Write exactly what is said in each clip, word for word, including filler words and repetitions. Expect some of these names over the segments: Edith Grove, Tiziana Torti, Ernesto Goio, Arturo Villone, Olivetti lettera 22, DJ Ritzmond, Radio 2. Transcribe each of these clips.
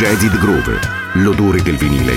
Produce Edith Grove, l'odore del vinile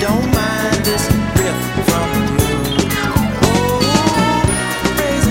Don't mind this riff from you. Oh, crazy.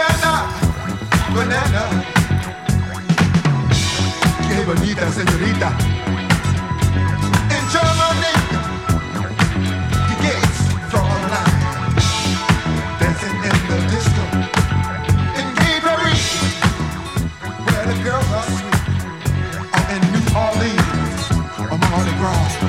banana, banana. Qué bonita señorita. In Germany, the gates fall wide. Dancing in the disco. In Gabriel, where the girls are sweet. Or in New Orleans, or Mardi Gras.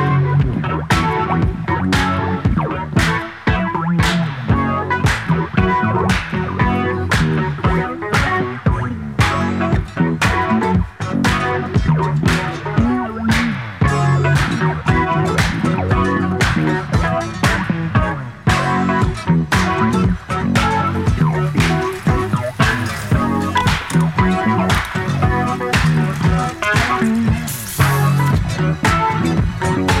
We'll be right back.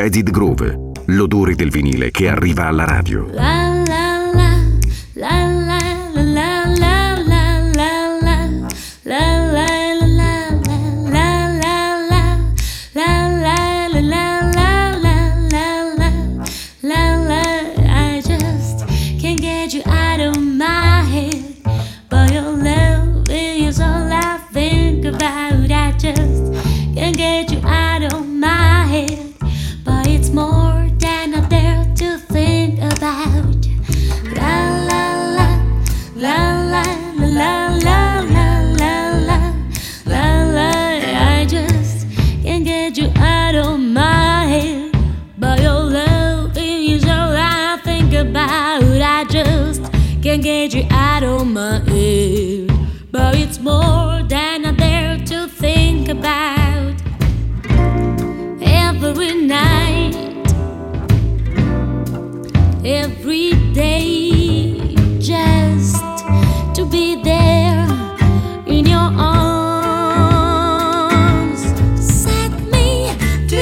Edith Grove, l'odore del vinile che arriva alla radio. La la la, la la la la la la la la la la la la la la. It's more than I dare to think about. La la la, la la la la la la la la la. I just can't get you out of my head. But your love is all I think about. I just can't get you out of my head. But it's more than I dare to think about. Every night, every day, just to be there in your arms. And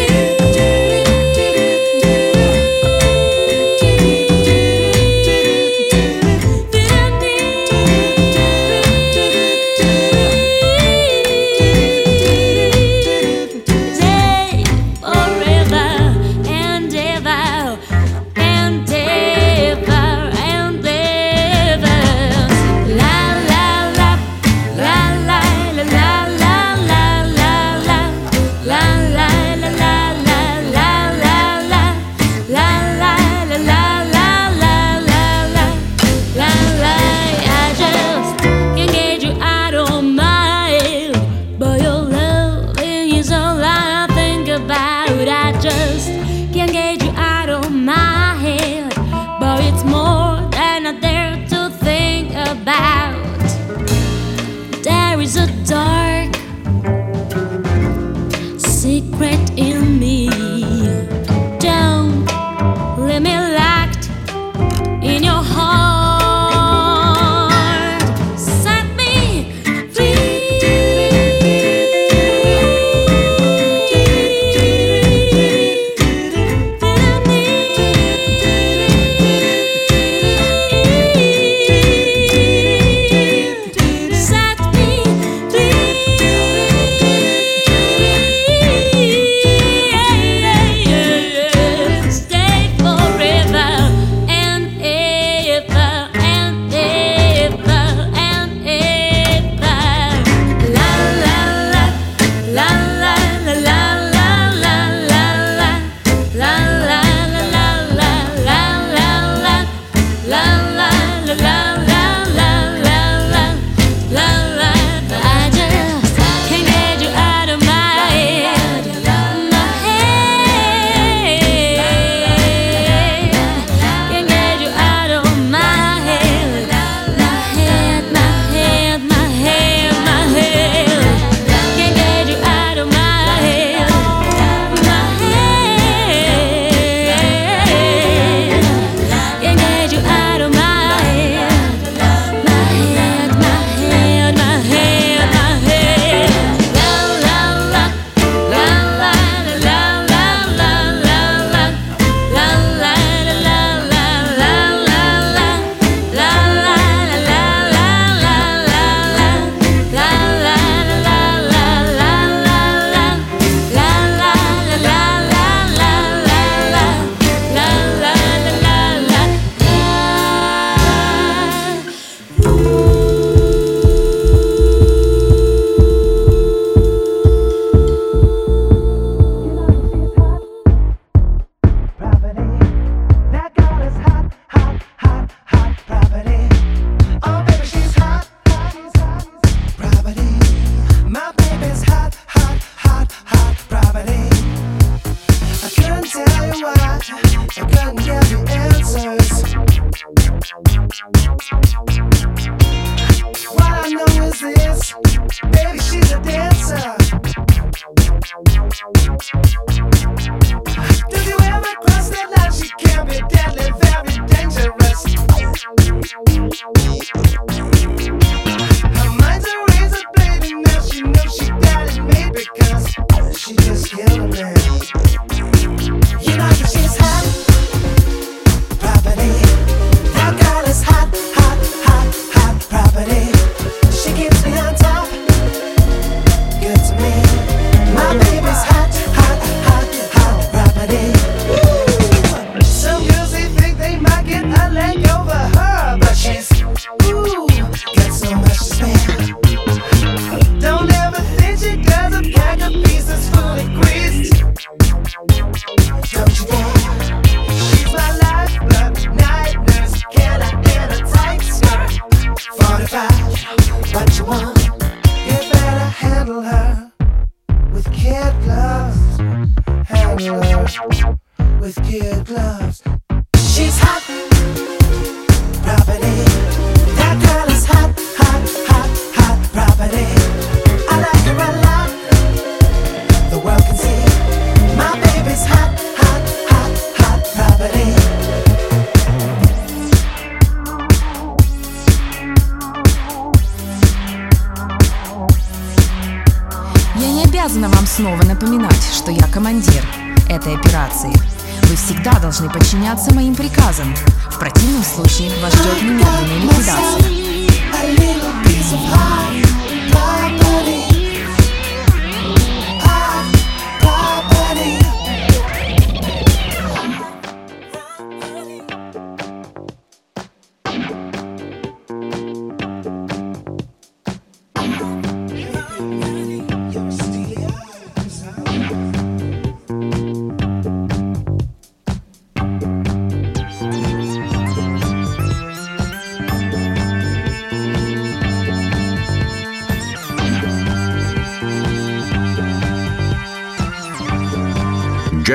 ever and ever. La la. снова напоминать, что я командир этой операции. Вы всегда должны подчиняться моим приказам. В противном случае вас ждет немедленная ликвидация.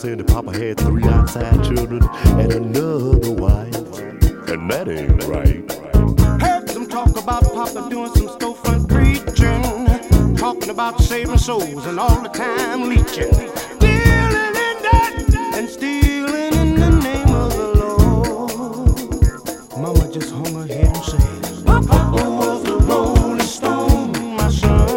Said the Papa had three outside children and another wife. and that ain't right. Heard them talk about Papa doing some storefront preaching, talking about saving souls and all the time leeching, dealing in that and stealing in the name of the Lord. Mama just hung her head and said, Papa was the Rolling Stone, my son.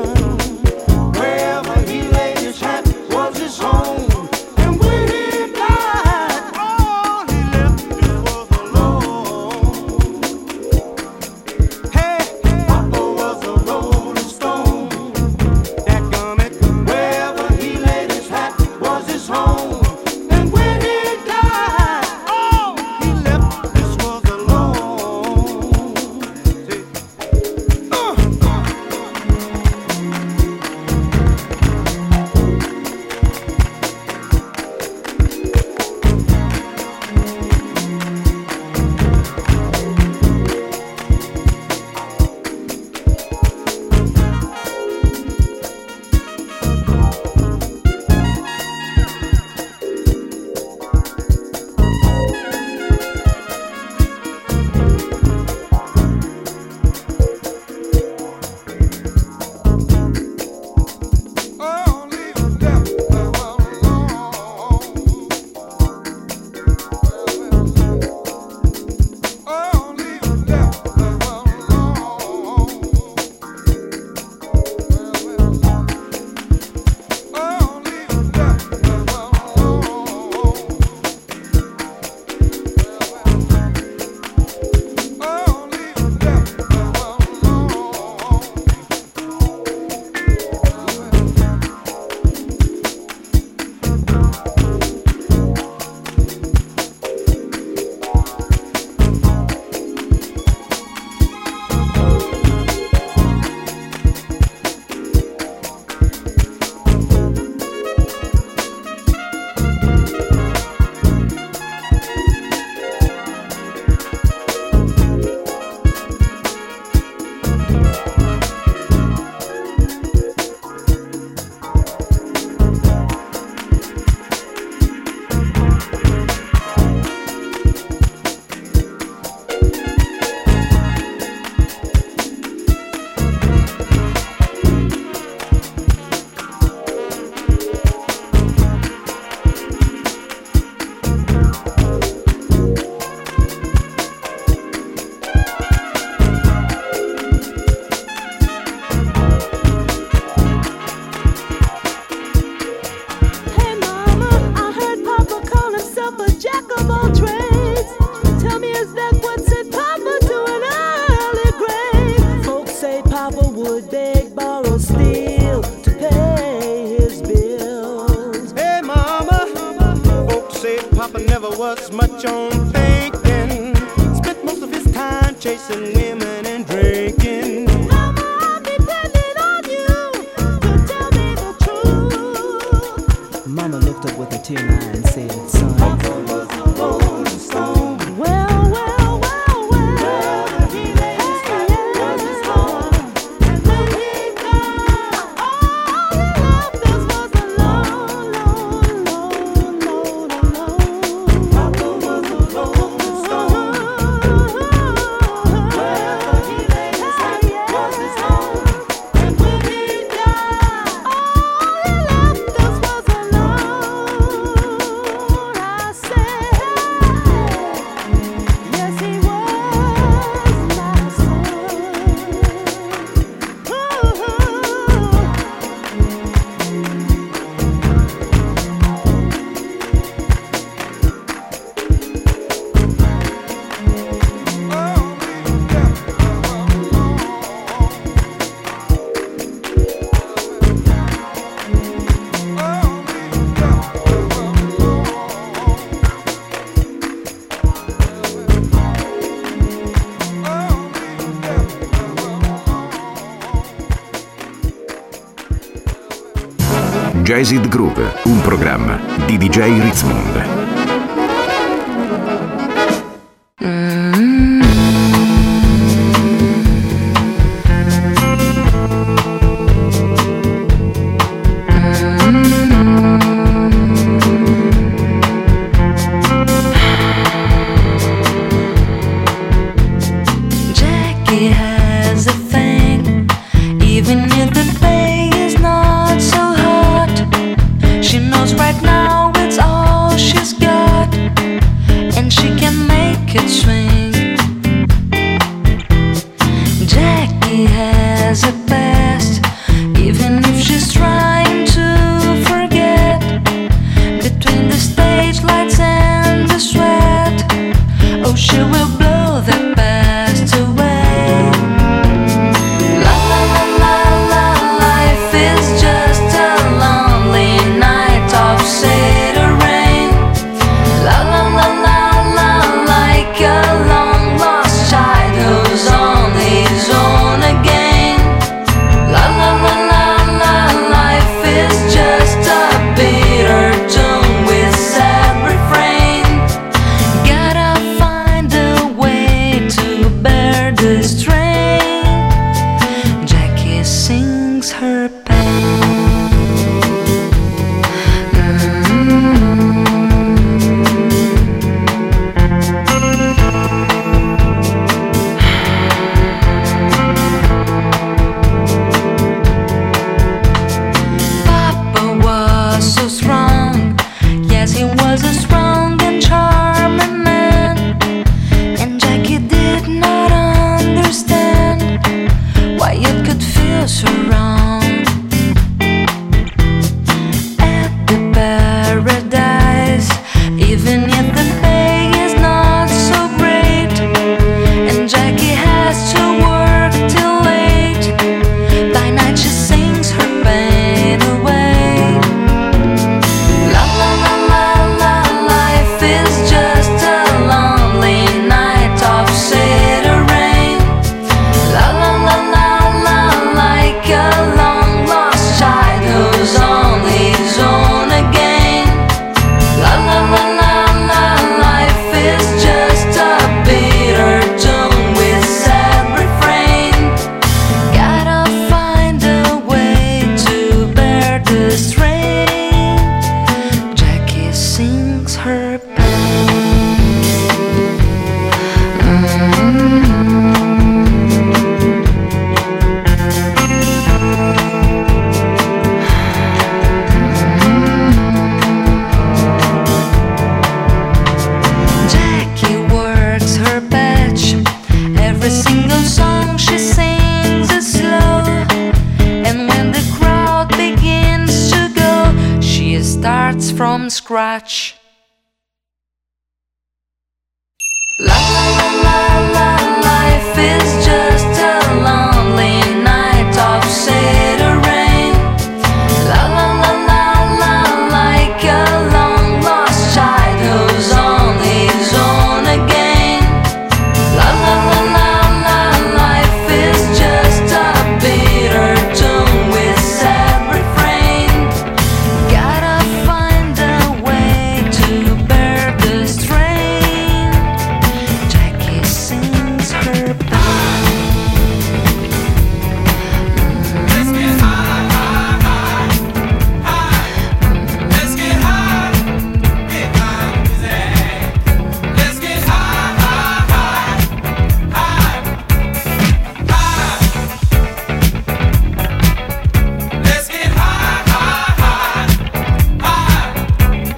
Edith Grove, un programma di D J Ritzmond. scratch. La la la la, life is just a lonely night of cedar rain. La la la la la, like a long lost child who's on his own again. La la la la la, life is just a bitter tune with sad refrain. Gotta find a way to bear the strain. Jackie sings her part. Let's get high, high, high, high. Let's get high, get high, easy. Let's get high, high, high, high, high. Let's get high, high, high, high. Let's get high, get high, easy. Let's get high, high, high, high. Ain't no stopping, ain't no stopping. Get high,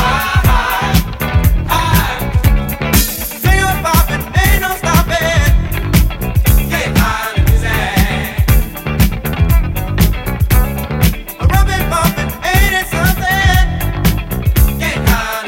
easy. Rub it, bump it, ain't it something? Get high, easy. Yeah, feeling blue,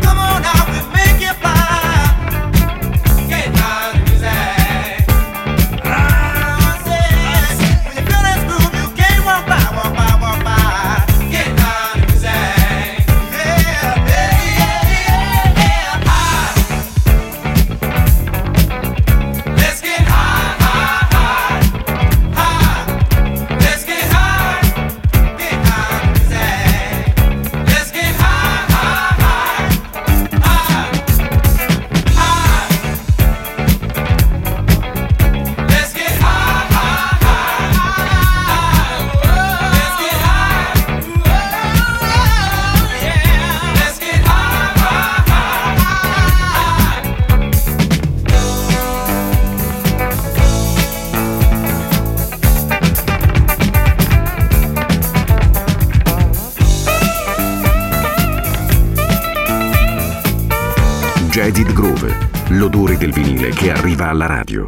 come out and party. Get high, easy. I say, everybody party, party. Get high, easy. Yeah, yeah, yeah, yeah, yeah. High. Let's get high, high, high, high. Let's get high, get high, easy. Let's get high, high, high, high, high. Let's get high, high, high, high. Let's get high, yeah. Let's get high, high, high, high. Let's get high, high, high, high. Let's get high, get high, easy. Let's get high, high, high, high, high. Let's get high, high, high, high. Let's get high, get high, easy. Let's get high, high, high, high. Dancing, prancing, sliding, gliding. Get high, easy. We all have fun, but we're not hiding. Get high, easy. Yeah, come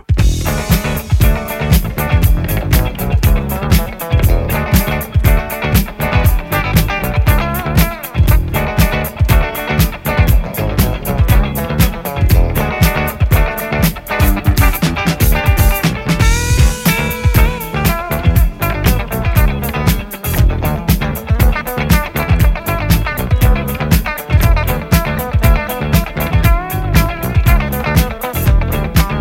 on out, we make it fly. Get high, easy. I say, when you feel this groove, you can't walk by, walk by, walk by. Get high, easy. Yeah, baby, yeah, yeah, yeah. High. Let's get high, high, high, high. Let's get high, get high, easy. Let's get high, high, high, high, high. Let's get high, high, high, high. Let's get high, yeah. Let's get high, high, high, high. Edith Grove, l'odore del vinile che arriva alla radio.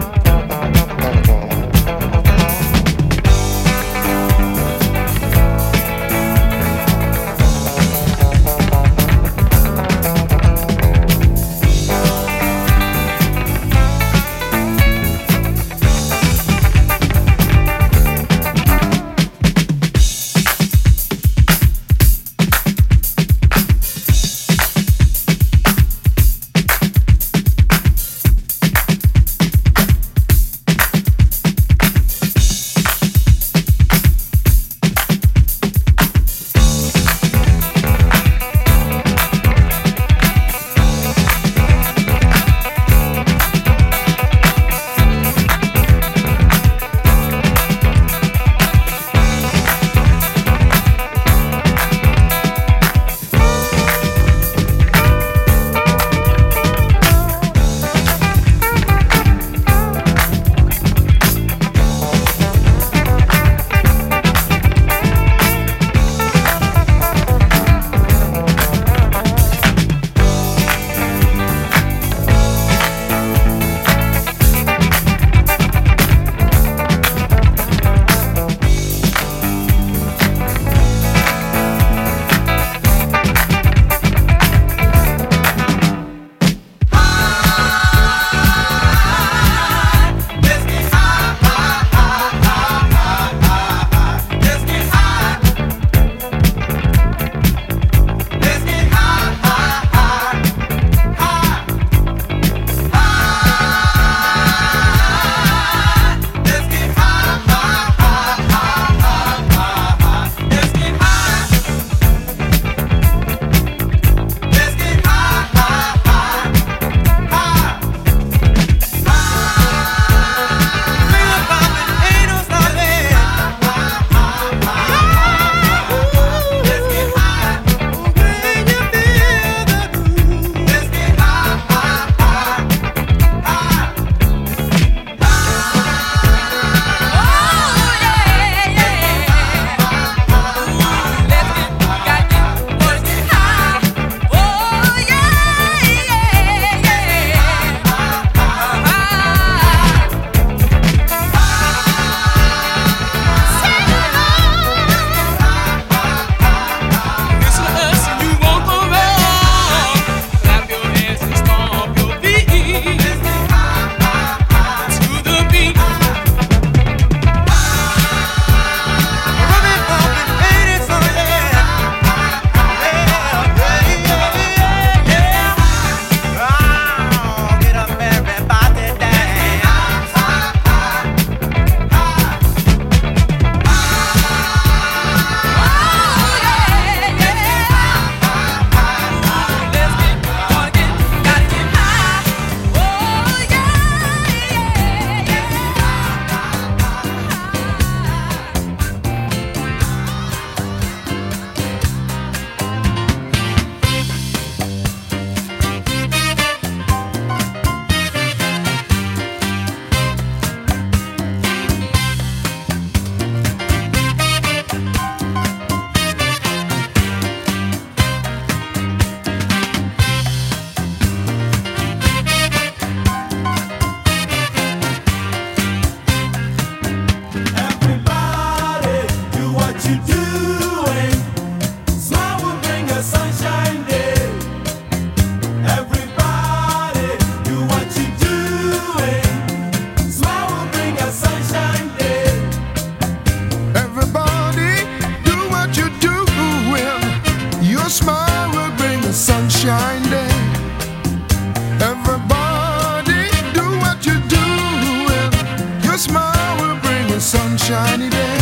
shiny day.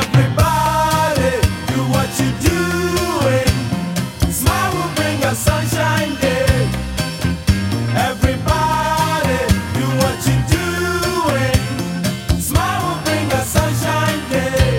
Everybody, do what you're doing. Smile will bring a sunshine day. Everybody, do what you're doing. Smile will bring a sunshine day.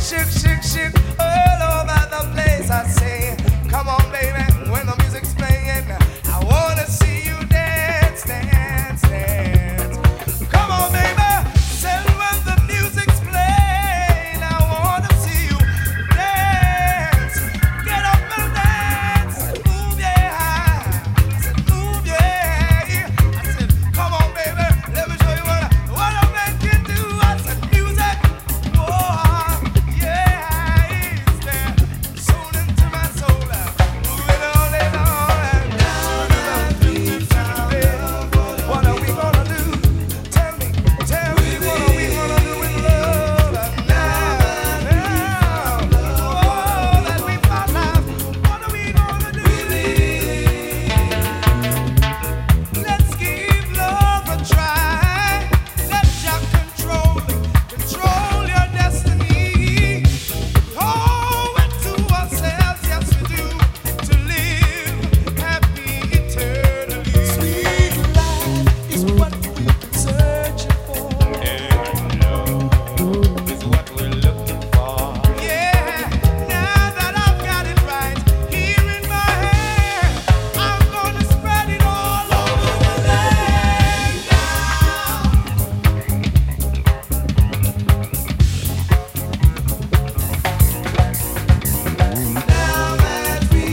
shook, shook, shook, shook all over the place. I say, come on, baby, when the music's playing, I wanna see you dance, dance, dance. Come on, baby, say when the music's playing, I wanna see you dance. Get up and dance, move your hair, I said, move your hair. I said, come on, baby, let me show you what I, what I make you do. I said, music, oh yeah, it's there, sold into my soul. Move it all and all and down and please, baby. What are we gonna do? Tell me, tell me, what are we gonna do with love? And now, now, oh, that we found out, what are we gonna do? Let's give love a try. Let your control, control your destiny. Oh, and to ourselves, yes we do, to live happy eternally. Sweet life is what we're searching for. And love is what we're looking for. Yeah, now that I've got it right here in my hand, I'm gonna spread it all over the land. Now that we found love, what are we gonna do with it? Now that we found love, what are we gonna do with it? Now that we found love, what are we gonna do with it? You got to forgive and forget. Let hate, let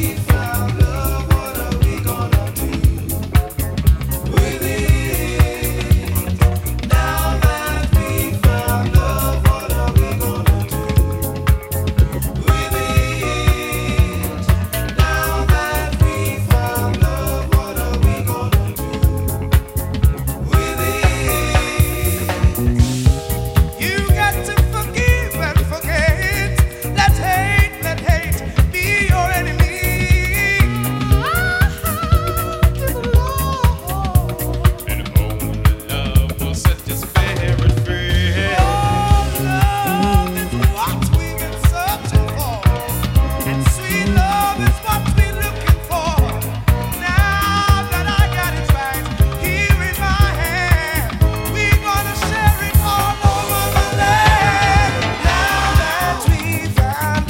hate be your enemy. And only love will set your spirit free. Oh, love is what we've been searching for, and sweet love is what we're looking for. Now that I got it right here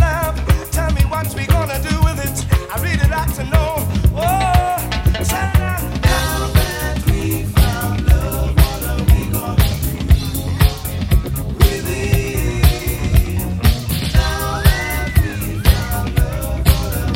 in my hand, we're gonna share it all over the land. Now that we found love, tell me what we gonna do with it. I really like to know. Oh, tell me. Now that we found love, what are we gonna do with it? Now that we found love, what are we gonna do with it? Now that we found love, what are we gonna do? Everybody get on the party line, get on the party line. Get up. Everybody get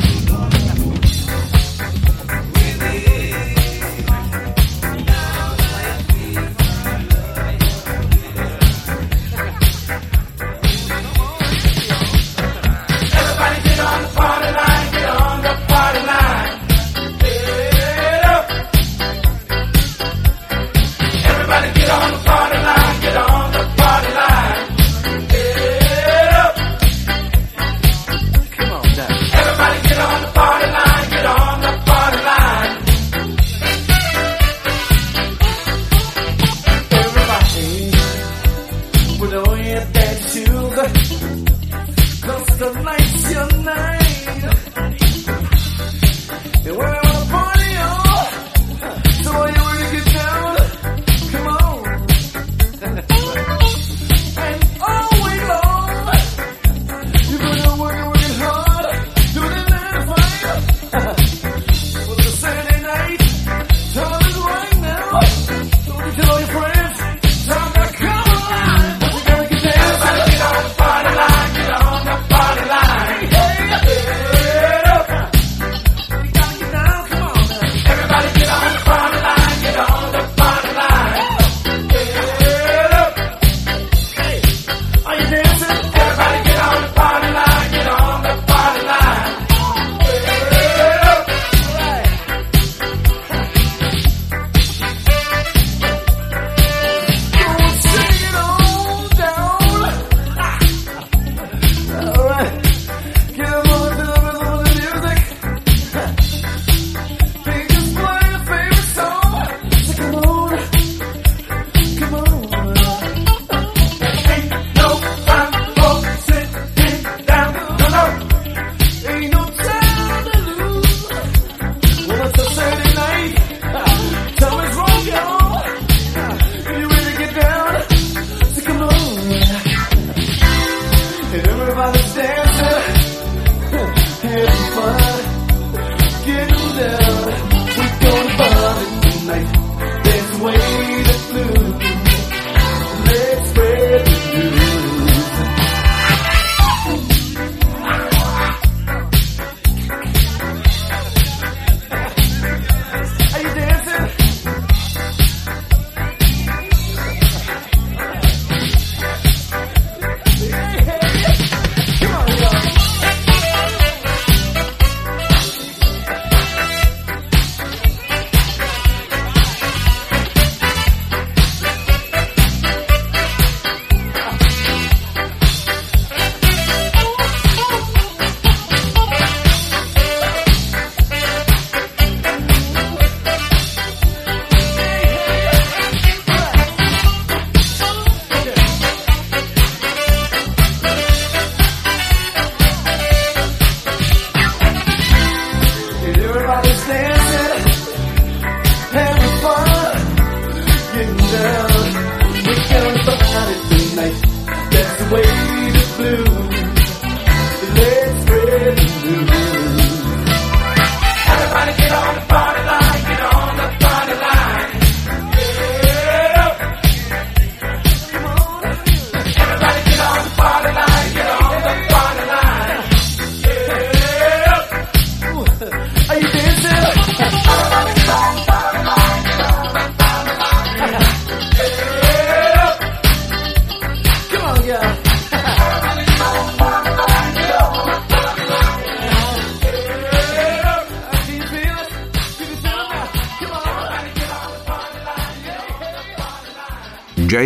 on the party line, get on the party line. Get up. Come on now. Everybody get on the party line, get on the party line. Everybody, put on your dance shoes. Cause tonight's your night. And we're on a party, oh. So are you ready to get down? Come on. And all week long, you're gonna work it, work it hard. Do the night fire. For the Saturday night, time is right now. Don't you tell all your friends, time to come alive. But you gotta get down. Everybody get on the party line, get on the party line. Everybody's dancing, having fun, getting down. We're gonna party tonight. There's a way to lose. Let's spread the news. Are you dancing?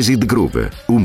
Edith Grove, un